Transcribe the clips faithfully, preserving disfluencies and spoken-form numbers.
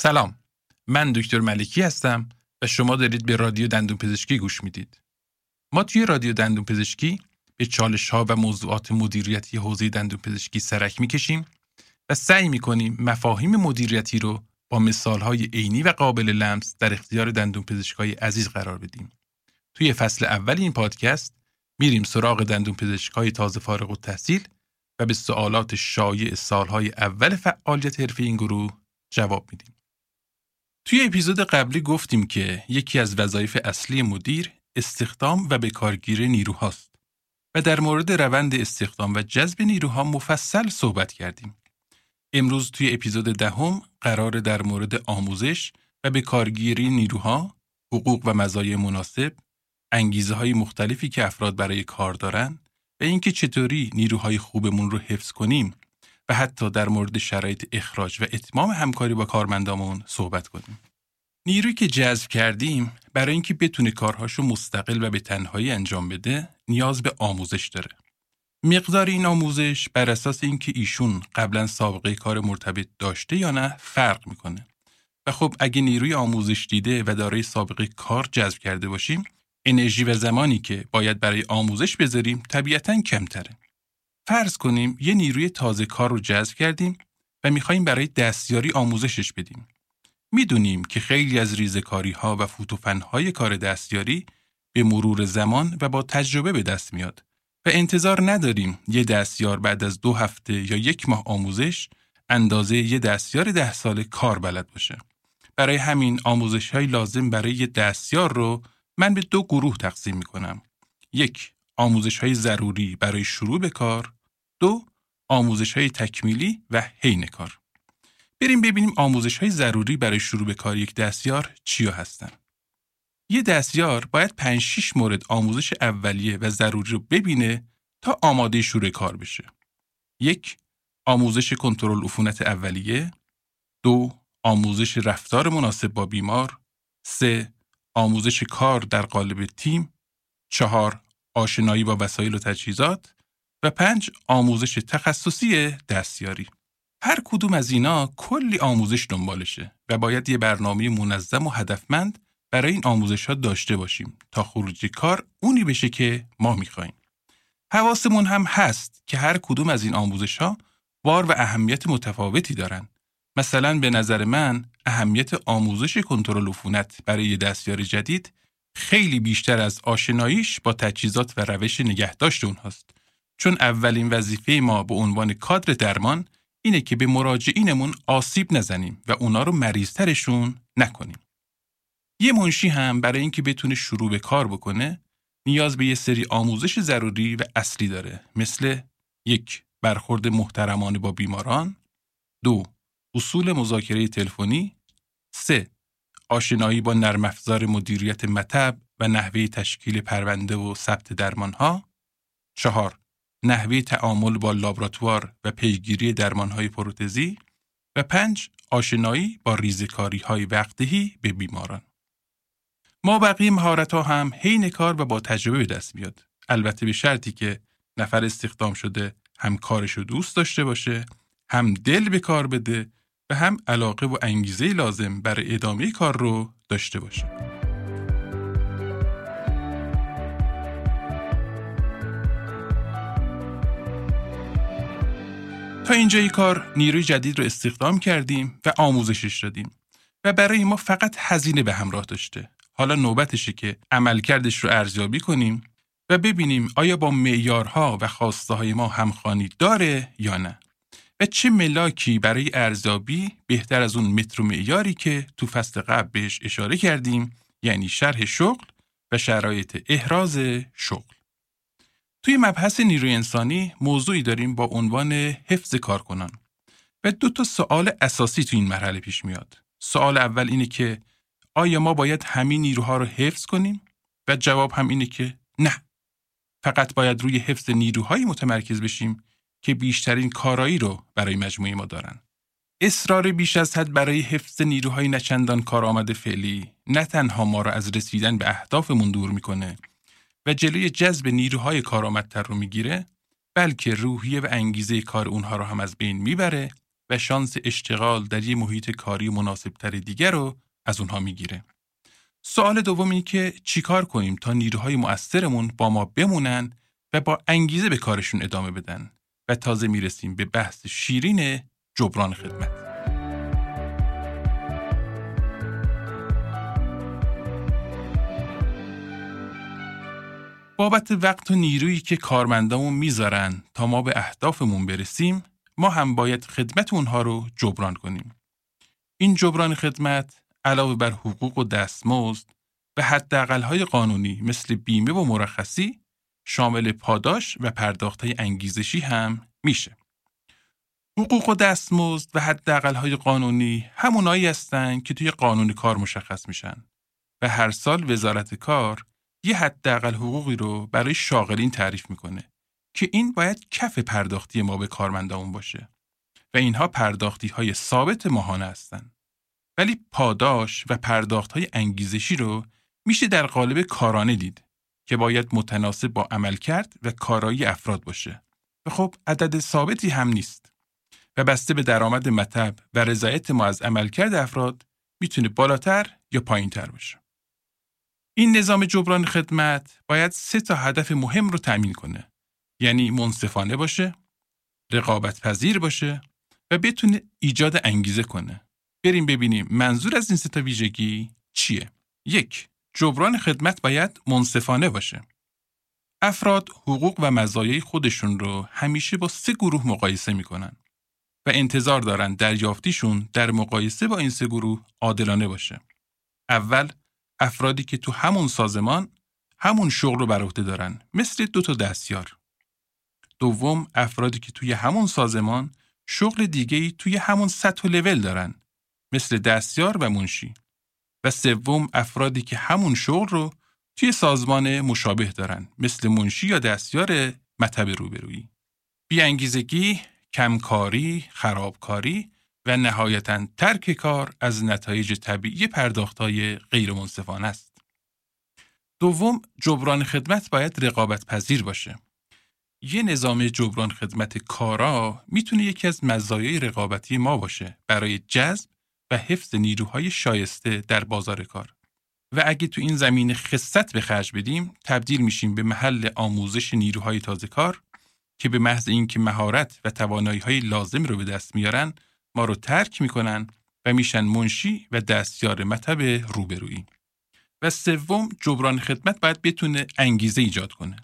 سلام، من دکتر ملکی هستم و شما دارید به رادیو دندون پزشکی گوش میدید. ما توی رادیو دندون پزشکی به چالش‌ها و موضوعات مدیریتی حوزه دندون پزشکی سرک می‌کشیم و سعی می‌کنیم مفاهیم مدیریتی رو با مثال‌های عینی و قابل لمس در اختیار دندون پزشکای عزیز قرار بدیم. توی فصل اول این پادکست میریم سراغ دندون پزشکای تازه فارغ التحصیل و به سوالات شایع سال‌های اول فعالیت حرفه‌ای این گروه جواب میدیم. توی اپیزود قبلی گفتیم که یکی از وظایف اصلی مدیر استخدام و بکارگیری نیروهاست و در مورد روند استخدام و جذب نیروها مفصل صحبت کردیم. امروز توی اپیزود دهم قراره در مورد آموزش و بکارگیری نیروها، حقوق و مزایای مناسب، انگیزه‌های مختلفی که افراد برای کار دارن و اینکه چطوری نیروهای خوبمون رو حفظ کنیم و حتی در مورد شرایط اخراج و اتمام همکاری با کارمندامون صحبت کنیم. نیرویی که جذب کردیم برای اینکه بتونه کارهاشو مستقل و به تنهایی انجام بده نیاز به آموزش داره. مقدار این آموزش بر اساس اینکه ایشون قبلا سابقه کار مرتبط داشته یا نه فرق میکنه. و خب اگه نیروی آموزش دیده و دارای سابقه کار جذب کرده باشیم، انرژی و زمانی که باید برای آموزش بذاریم طبیعتاً کمتره. فرض کنیم یه نیروی تازه کار رو جذب کردیم و می‌خوایم برای دستیاری آموزشش بدیم. میدونیم که خیلی از ریزه‌کاری‌ها و فوتوفن‌های کار دستیاری به مرور زمان و با تجربه به دست میاد و انتظار نداریم یه دستیار بعد از دو هفته یا یک ماه آموزش اندازه یه دستیار ده ساله کار بلد باشه. برای همین آموزش‌های لازم برای یه دستیار رو من به دو گروه تقسیم می‌کنم. یک، آموزش‌های ضروری برای شروع به کار. دو، آموزش‌های تکمیلی و حین کار. بریم ببینیم آموزش‌های ضروری برای شروع به کار یک دستیار چیا هستن. یه دستیار باید پنج شش مورد آموزش اولیه و ضروری رو ببینه تا آماده شروع کار بشه. یک، آموزش کنترل عفونت اولیه. دو، آموزش رفتار مناسب با بیمار. سه، آموزش کار در قالب تیم. چهار، آشنایی با وسایل و تجهیزات. و پنج، آموزش تخصصی دستیاری. هر کدوم از اینا کلی آموزش دنبالشه و باید یه برنامه منظم و هدفمند برای این آموزش‌ها داشته باشیم تا خروج کار اونی بشه که ما می‌خوایم. حواسمون هم هست که هر کدوم از این آموزش‌ها بار و اهمیت متفاوتی دارن. مثلا به نظر من اهمیت آموزش کنترل عفونت برای یه دستیار جدید خیلی بیشتر از آشناییش با تجهیزات و روش نگهداشت اونهاست. چون اولین وظیفه ما به عنوان کادر درمان اینه که به مراجعینمون آسیب نزنیم و اونا رو مریضترشون نکنیم. یه منشی هم برای اینکه بتونه شروع به کار بکنه نیاز به یه سری آموزش ضروری و اصلی داره، مثل یک، برخورد محترمانه با بیماران. دو، اصول مذاکره تلفنی. سه، آشنایی با نرم افزار مدیریت مطب و نحوه تشکیل پرونده و ثبت درمان‌ها. چهار، نحوه تعامل با لابراتوار و پیگیری درمان‌های پروتزی. و پنج، آشنایی با ریزه‌کاری‌های وقته‌ای به بیماران. ما بقیه مهارت‌ها هم حین کار و با تجربه به دست میاد. البته به شرطی که نفر استخدام شده هم کارشو دوست داشته باشه، هم دل به کار بده و هم علاقه و انگیزه لازم برای ادامه کار رو داشته باشه. تا اینجای کار نیروی جدید رو استخدام کردیم و آموزشش دادیم و برای ما فقط هزینه به همراه داشته. حالا نوبتشه که عملکردش رو ارزیابی کنیم و ببینیم آیا با معیارها و خواسته‌های ما همخوانی داره یا نه و چه ملاکی برای ارزیابی بهتر از اون متر و معیاری که تو فصل قبل بهش اشاره کردیم، یعنی شرح شغل و شرایط احراز شغل. توی مبحث نیروی انسانی موضوعی داریم با عنوان حفظ کارکنان و دو تا سوال اساسی تو این مرحله پیش میاد. سوال اول اینه که آیا ما باید همین نیروها رو حفظ کنیم؟ و جواب هم اینه که نه. فقط باید روی حفظ نیروهایی متمرکز بشیم که بیشترین کارایی رو برای مجموعه ما دارن. اصرار بیش از حد برای حفظ نیروهای نچندان کارآمد فعلی نه تنها ما رو از رسیدن به اهدافمون دور میکنه و جلوی جذب نیروهای کارآمدتر رو میگیره، بلکه روحیه و انگیزه کار اونها رو هم از بین میبره و شانس اشتغال در یه محیط کاری مناسبتر دیگر رو از اونها میگیره. سوال دوم اینه که چیکار کنیم تا نیروهای مؤثرمون با ما بمونن و با انگیزه به کارشون ادامه بدن. و تازه میرسیم به بحث شیرین جبران خدمت. بابت وقت و نیرویی که کارمندامون میذارن تا ما به اهدافمون برسیم، ما هم باید خدمت اونها رو جبران کنیم. این جبران خدمت علاوه بر حقوق و دستمزد و حداقل‌های قانونی مثل بیمه و مرخصی، شامل پاداش و پرداخت‌های انگیزشی هم میشه. حقوق و دستمزد و حداقل‌های قانونی همونایی هستن که توی قانون کار مشخص میشن و هر سال وزارت کار یه حداقل حقوقی رو برای شاغلین تعریف میکنه که این باید کف پرداختی ما به کارمندامون باشه و اینها پرداختی‌های ثابت ماهانه هستن. ولی پاداش و پرداخت‌های انگیزشی رو میشه در قالب کارانه دید که باید متناسب با عملکرد و کارایی افراد باشه و خب عدد ثابتی هم نیست و بسته به درآمد مطب و رضایت ما از عملکرد افراد میتونه بالاتر یا پایین‌تر باشه. این نظام جبران خدمت باید سه تا هدف مهم رو تأمین کنه، یعنی منصفانه باشه، رقابت پذیر باشه و بتونه ایجاد انگیزه کنه. بریم ببینیم منظور از این سه تا ویژگی چیه. یک، جبران خدمت باید منصفانه باشه. افراد حقوق و مزایای خودشون رو همیشه با سه گروه مقایسه میکنن و انتظار دارن دریافتیشون در مقایسه با این سه گروه عادلانه باشه. اول، افرادی که تو همون سازمان همون شغل رو بر عهده دارن، مثل دو تا دستیار. دوم، افرادی که توی همون سازمان شغل دیگه‌ای توی همون سطح و لول دارن، مثل دستیار و منشی. و سوم، افرادی که همون شغل رو توی سازمان مشابه دارن، مثل منشی یا دستیار مطب روبرویی. بی‌انگیزگی، کمکاری، خرابکاری و نهایتاً ترک کار از نتایج طبیعی پرداخت‌های غیر منصفانه است. دوم، جبران خدمت باید رقابت پذیر باشه. یه نظام جبران خدمت کارا میتونه یکی از مزایای رقابتی ما باشه برای جذب و حفظ نیروهای شایسته در بازار کار. و اگه تو این زمینه خست به خرج بدیم، تبدیل میشیم به محل آموزش نیروهای تازه کار که به محض اینکه مهارت و توانایی‌های لازم رو به دست میارن، ما رو ترک میکنن و میشن منشی و دستیار مطب روبرویی. و سوم، جبران خدمت باید بتونه انگیزه ایجاد کنه.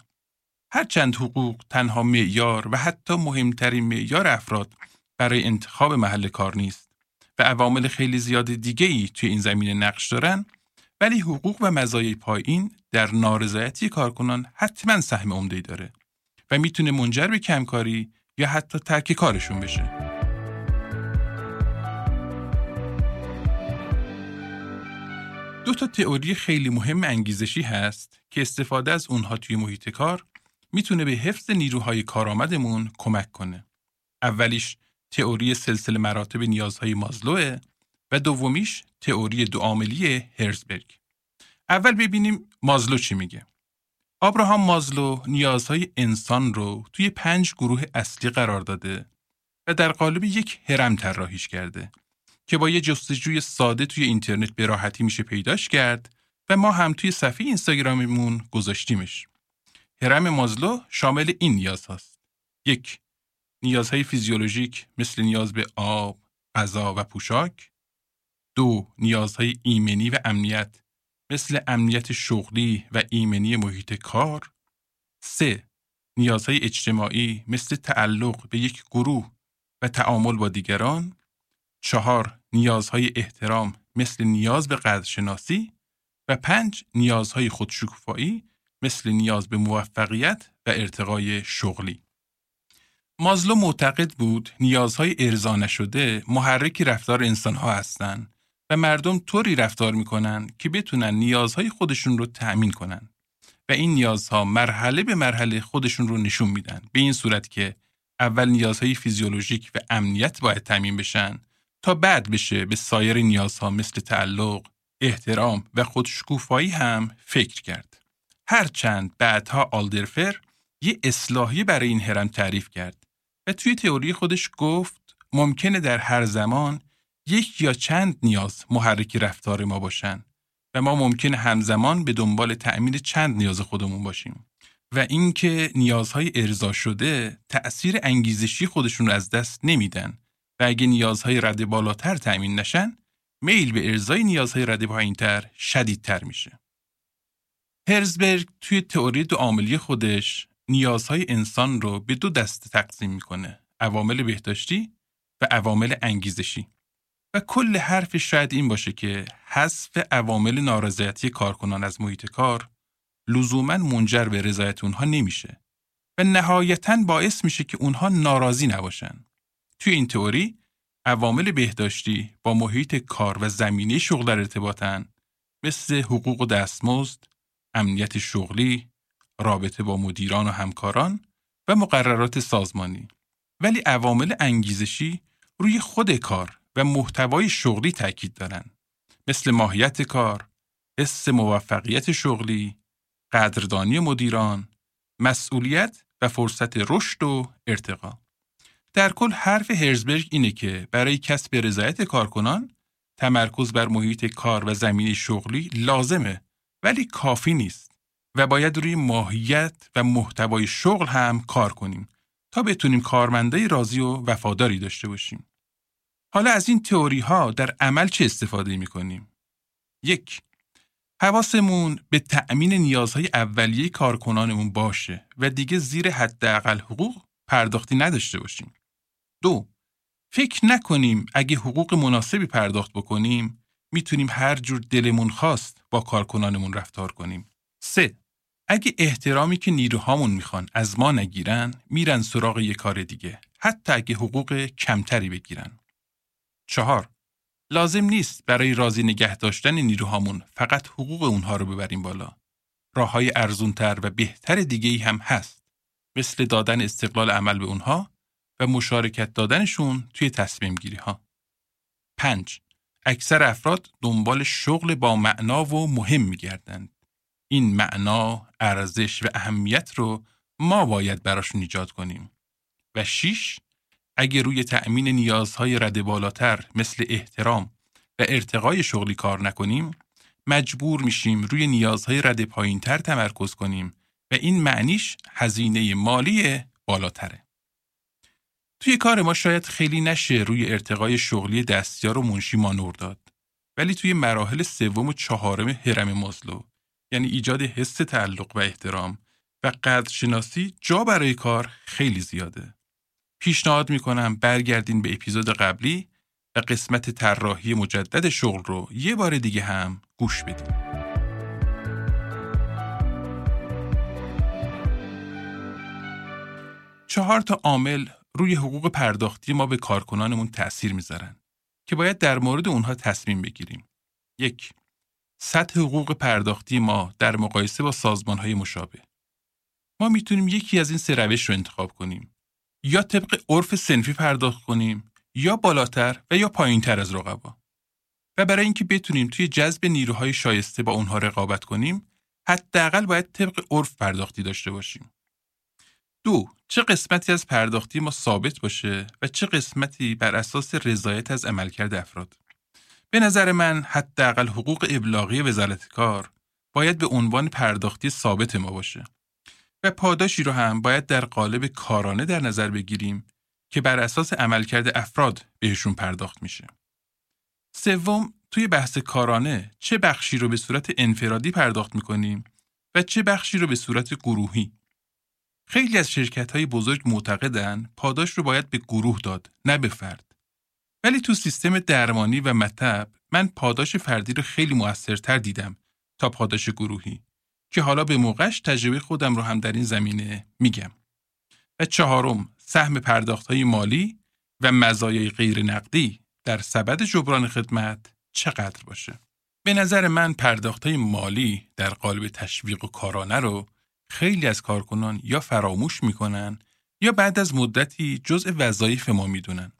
هرچند حقوق تنها معیار و حتی مهمترین معیار افراد برای انتخاب محل کار نیست و عوامل خیلی زیاد دیگه‌ای توی این زمینه نقش دارن، ولی حقوق و مزایای پایین در نارضایتی کارکنان حتما سهم عمده‌ای داره و میتونه منجر به کمکاری یا حتی ترک کارشون بشه. دو تا تئوری خیلی مهم انگیزشی هست که استفاده از اونها توی محیط کار میتونه به حفظ نیروهای کارآمدمون کمک کنه. اولیش تئوری سلسله مراتب نیازهای مازلوه و دومیش تئوری دو عاملی هرزبرگ. اول ببینیم مازلو چی میگه. ابراهام مازلو نیازهای انسان رو توی پنج گروه اصلی قرار داده و در قالب یک هرم طراحیش کرده که با یه جستجوی ساده توی اینترنت به راحتی میشه پیداش کرد و ما هم توی صفحه اینستاگراممون گذاشتیمش. هرم مازلو شامل این نیاز هاست. یک، نیازهای فیزیولوژیک مثل نیاز به آب، غذا و پوشاک. دو، نیازهای ایمنی و امنیت مثل امنیت شغلی و ایمنی محیط کار. سه، نیازهای اجتماعی مثل تعلق به یک گروه و تعامل با دیگران. چهار، نیازهای احترام مثل نیاز به قدرشناسی. و پنج، نیازهای خودشکوفایی مثل نیاز به موفقیت و ارتقای شغلی. مازلو معتقد بود نیازهای ارضا نشده محرک رفتار انسانها هستند و مردم طوری رفتار میکنن که بتونن نیازهای خودشون رو تأمین کنن و این نیازها مرحله به مرحله خودشون رو نشون میدن، به این صورت که اول نیازهای فیزیولوژیک و امنیت باید تأمین بشن تا بعد بشه به سایر نیازها مثل تعلق، احترام و خودشکوفایی هم فکر کرد. هرچند بعدها آلدرفر یه اصلاحیه برای این هرم تعریف کرد و توی تئوری خودش گفت ممکنه در هر زمان یک یا چند نیاز محرک رفتار ما باشن و ما ممکنه همزمان به دنبال تأمین چند نیاز خودمون باشیم و اینکه نیازهای ارضا شده تأثیر انگیزشی خودشون رو از دست نمیدن و اگه نیازهای رد بالاتر تأمین نشن میل به ارضای نیازهای رد پایین‌تر شدیدتر میشه. هرزبرگ توی تئوری دو عاملی خودش نیازهای انسان رو به دو دسته تقسیم میکنه: عوامل بهداشتی و عوامل انگیزشی. و کل حرفش شاید این باشه که حذف عوامل نارضایتی کارکنان از محیط کار لزوماً منجر به رضایت اونها نمیشه و نهایتاً باعث میشه که اونها ناراضی نباشن. توی این تئوری عوامل بهداشتی با محیط کار و زمینه شغل در ارتباطن، مثل حقوق و دستمزد، امنیت شغلی، رابطه با مدیران و همکاران و مقررات سازمانی. ولی عوامل انگیزشی روی خود کار و محتوای شغلی تاکید دارن، مثل ماهیت کار، حس موفقیت شغلی، قدردانی مدیران، مسئولیت و فرصت رشد و ارتقا. در کل حرف هرزبرگ اینه که برای کسب رضایت کارکنان تمرکز بر محیط کار و زمینه شغلی لازمه ولی کافی نیست و باید روی ماهیت و محتوای شغل هم کار کنیم تا بتونیم کارمندای راضی و وفاداری داشته باشیم. حالا از این تئوری ها در عمل چه استفاده می کنیم؟ یک، حواسمون به تأمین نیازهای اولیه کارکنانمون باشه و دیگه زیر حداقل حقوق پرداختی نداشته باشیم. دو، فکر نکنیم اگه حقوق مناسبی پرداخت بکنیم میتونیم هر جور دلمون خواست با کارکنانمون رفتار کنیم. سه، اگه احترامی که نیروهامون میخوان از ما نگیرن میرن سراغ یه کار دیگه، حتی اگه حقوق کمتری بگیرن. چهار، لازم نیست برای راضی نگه داشتن نیروهامون فقط حقوق اونها رو ببریم بالا. راه‌های ارزونتر و بهتر دیگه‌ای هم هست، مثل دادن استقلال عمل به اونها و مشارکت دادنشون توی تصمیم گیری ها. پنج، اکثر افراد دنبال شغل با معنا و مهم می‌گردند. این معنا، ارزش و اهمیت رو ما باید براشون ایجاد کنیم. و شش، اگه روی تأمین نیازهای رد بالاتر مثل احترام و ارتقای شغلی کار نکنیم، مجبور میشیم روی نیازهای رد پایین‌تر تمرکز کنیم و این معنیش هزینه مالی بالاتره. توی کار ما شاید خیلی نشه روی ارتقای شغلی دستیار و منشی مانور داد، ولی توی مراحل سوم و چهارم هرم مازلو، یعنی ایجاد حس تعلق و احترام و قدرشناسی، جا برای کار خیلی زیاده. پیشنهاد میکنم برگردین به اپیزود قبلی و قسمت طراحی مجدد شغل رو یه بار دیگه هم گوش بدین. چهار تا عامل روی حقوق پرداختی ما به کارکنانمون تأثیر میذارن که باید در مورد اونها تصمیم بگیریم. یک، سطح حقوق پرداختی ما در مقایسه با سازمان‌های مشابه. ما میتونیم یکی از این سه روش رو انتخاب کنیم: یا طبق عرف صنفی پرداخت کنیم، یا بالاتر و یا پایین‌تر از رقبا. و برای اینکه بتونیم توی جذب نیروهای شایسته با اونها رقابت کنیم، حداقل باید طبق عرف پرداختی داشته باشیم. دو، چه قسمتی از پرداختی ما ثابت باشه و چه قسمتی بر اساس رضایت از عملکرد افراد. به نظر من حداقل حقوق ابلاغی وزارت کار باید به عنوان پرداختی ثابت ما باشه و پاداشی رو هم باید در قالب کارانه در نظر بگیریم که بر اساس عملکرد افراد بهشون پرداخت میشه. سوم، توی بحث کارانه چه بخشی رو به صورت انفرادی پرداخت میکنیم و چه بخشی رو به صورت گروهی. خیلی از شرکت‌های بزرگ معتقدن پاداش رو باید به گروه داد، نه به فرد. ولی تو سیستم درمانی و مطب من پاداش فردی رو خیلی موثرتر دیدم تا پاداش گروهی، که حالا به موقعش تجربه خودم رو هم در این زمینه میگم. و چهارم، سهم پرداخت‌های مالی و مزایای غیر نقدی در سبد جبران خدمت چقدر باشه. به نظر من پرداخت‌های مالی در قالب تشویق و کارانه رو خیلی از کارکنان یا فراموش میکنن یا بعد از مدتی جزء وظایف ما میدونن.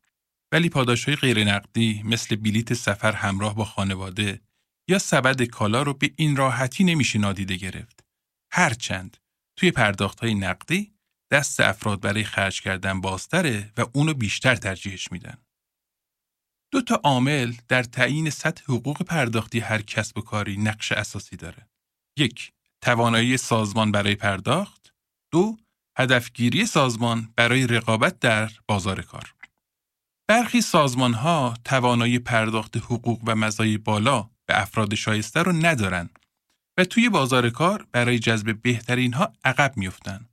ولی پاداش‌های غیر نقدی مثل بلیت سفر همراه با خانواده یا سبد کالا رو به این راحتی نمیشه نادیده گرفت. هرچند توی پرداخت‌های نقدی دست افراد برای خرج کردن بازتره و اونو بیشتر ترجیحش میدن. دو تا عامل در تعیین سطح حقوق پرداختی هر کسب و کاری نقش اساسی داره. یک، توانایی سازمان برای پرداخت. دو، هدفگیری سازمان برای رقابت در بازار کار. برخی سازمان‌ها توانایی پرداخت حقوق و مزایای بالا به افراد شایسته رو ندارن و توی بازار کار برای جذب بهترین‌ها عقب می‌افتن.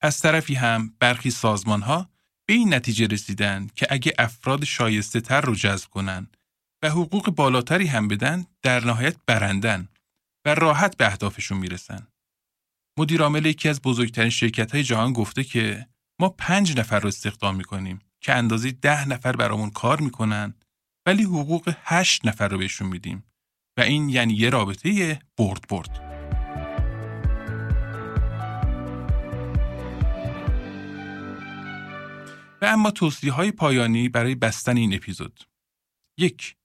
از طرفی هم برخی سازمان‌ها به این نتیجه رسیدن که اگه افراد شایسته تر رو جذب کنن و حقوق بالاتری هم بدن، در نهایت برندن و راحت به اهدافشون میرسن. مدیرعامل یکی از بزرگترین شرکت‌های جهان گفته که ما پنج نفر رو استخدام می‌کنیم که اندازه ده نفر برامون کار می‌کنن، ولی حقوق هشت نفر رو بهشون میدیم و این یعنی یه رابطه برد برد. و اما توصیه‌های پایانی برای بستن این اپیزود. یک،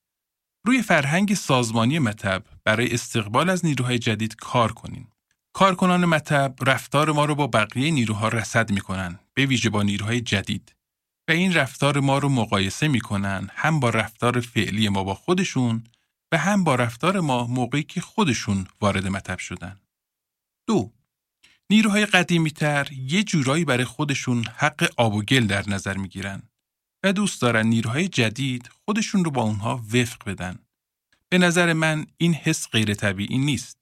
روی فرهنگ سازمانی مطب برای استقبال از نیروهای جدید کار کنین. کارکنان مطب رفتار ما رو با بقیه نیروها رصد می‌کنن، به ویژه با نیروهای جدید. و این رفتار ما رو مقایسه می‌کنن، هم با رفتار فعلی ما با خودشون و هم با رفتار ما موقعی که خودشون وارد مطب شدن. دو، نیروهای قدیمی‌تر یه جورایی برای خودشون حق آب و گل در نظر می‌گیرن و دوست دارن نیروهای جدید خودشون رو با اونها وفق بدن. به نظر من این حس غیر طبیعی نیست.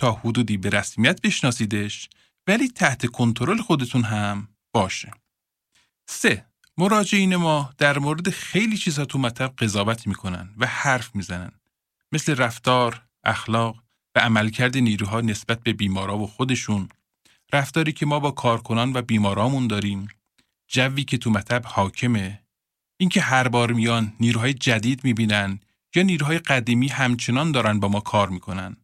تا حدودی به رسمیت بشناسیدش، ولی تحت کنترل خودتون هم باشه. سه، مراجعین ما در مورد خیلی چیزها تو مطب قضاوت می‌کنن و حرف می‌زنن، مثل رفتار، اخلاق و عملکرد نیروها نسبت به بیمارا و خودشون، رفتاری که ما با کارکنان و بیمارامون داریم، جوی که تو مطب حاکمه، اینکه هر بار میان نیروهای جدید میبینن یا نیروهای قدیمی همچنان دارن با ما کار میکنن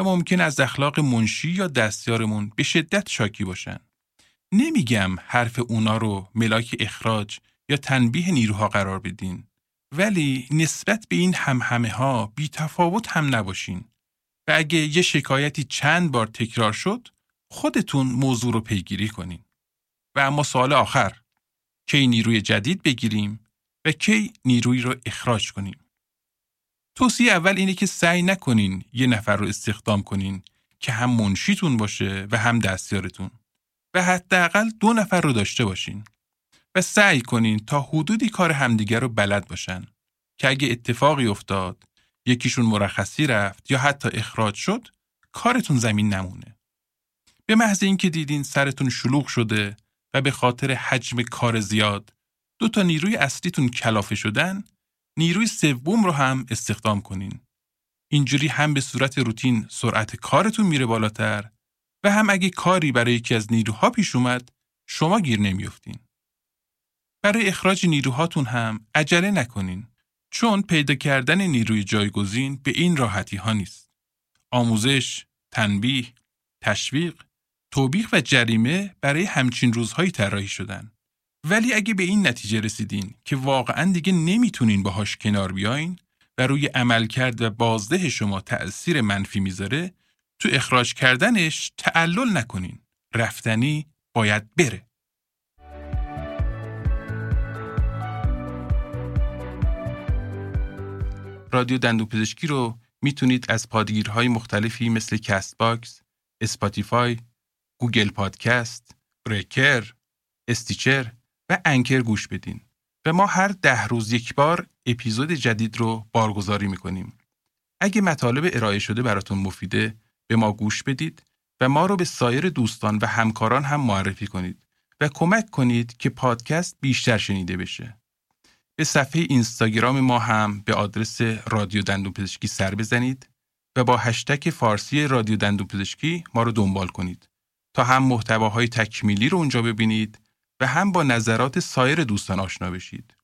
و ممکن از اخلاق منشی یا دستیارمون به شدت شاکی باشن. نمیگم حرف اونا رو ملاک اخراج یا تنبیه نیروها قرار بدین، ولی نسبت به این همهمه ها بی تفاوت هم نباشین و اگه یه شکایتی چند بار تکرار شد خودتون موضوع رو پیگیری کنین. و اما سوال آخر، کی نیروی جدید بگیریم و کی نیروی رو اخراج کنیم؟ توصیه اول اینه که سعی نکنین یه نفر رو استخدام کنین که هم منشیتون باشه و هم دستیارتون و حداقل دو نفر رو داشته باشین و سعی کنین تا حدودی کار همدیگر رو بلد باشن که اگه اتفاقی افتاد، یکیشون مرخصی رفت یا حتی اخراج شد، کارتون زمین نمونه. به محض اینکه دیدین سرتون شلوغ شده و به خاطر حجم کار زیاد دو تا نیروی اصلیتون کلافه شدن، نیروی سوم رو هم استخدام کنین. اینجوری هم به صورت روتین سرعت کارتون میره بالاتر و هم اگه کاری برای یکی از نیروها پیش اومد شما گیر نمیافتین. برای اخراج نیروهاتون هم عجله نکنین، چون پیدا کردن نیروی جایگزین به این راحتی ها نیست. آموزش، تنبیه، تشویق، توبیخ و جریمه برای همچین روزهایی طراحی شدن. ولی اگه به این نتیجه رسیدین که واقعاً دیگه نمیتونین باهاش کنار بیاین و روی عملکرد و بازده شما تأثیر منفی میذاره، تو اخراج کردنش تعلل نکنین. رفتنی باید بره. رادیو دندون پزشکی رو میتونید از پادگیرهای مختلفی مثل کست باکس، اسپاتیفای، گوگل پادکست، ریکر، استیچر و انکر گوش بدین و ما هر ده روز یک بار اپیزود جدید رو بارگذاری میکنیم. اگه مطالب ارائه شده براتون مفیده، به ما گوش بدید و ما رو به سایر دوستان و همکاران هم معرفی کنید و کمک کنید که پادکست بیشتر شنیده بشه. به صفحه اینستاگرام ما هم به آدرس رادیو دندون پزشکی سر بزنید و با هشتگ فارسی رادیو دندون پزشکی ما رو دنبال کنید تا هم محتواهای تکمیلی رو اونجا ببینید و هم با نظرات سایر دوستان آشنا بشید.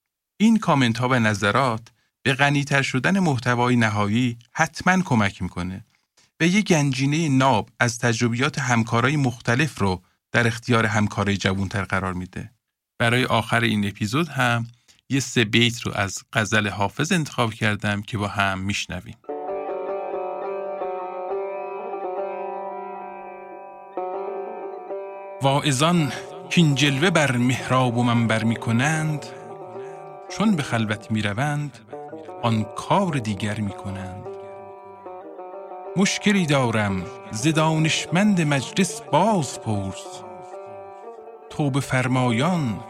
این کامنت ها و نظرات به غنی‌تر شدن محتوای نهایی حتما کمک میکنه و یه گنجینه ناب از تجربیات همکارای مختلف رو در اختیار همکارای جوان‌تر قرار میده. برای آخر این اپیزود هم یه سه بیت رو از غزل حافظ انتخاب کردم که با هم میشنویم. واعظان کین جلوه بر محراب و منبر میکنند، چون به خلوت میروند آن کار دیگر می کنند. مشکلی دارم ز دانشمند مجلس باز پرس، توبه فرمایان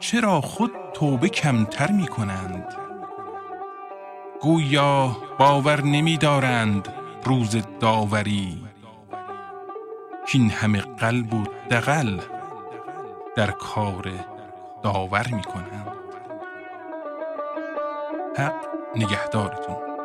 چرا خود توبه کمتر می کنند؟ گویا باور نمی دارند روز داوری، این همه قلب و دغل در کار داور می کنند. حق نگهدارتون.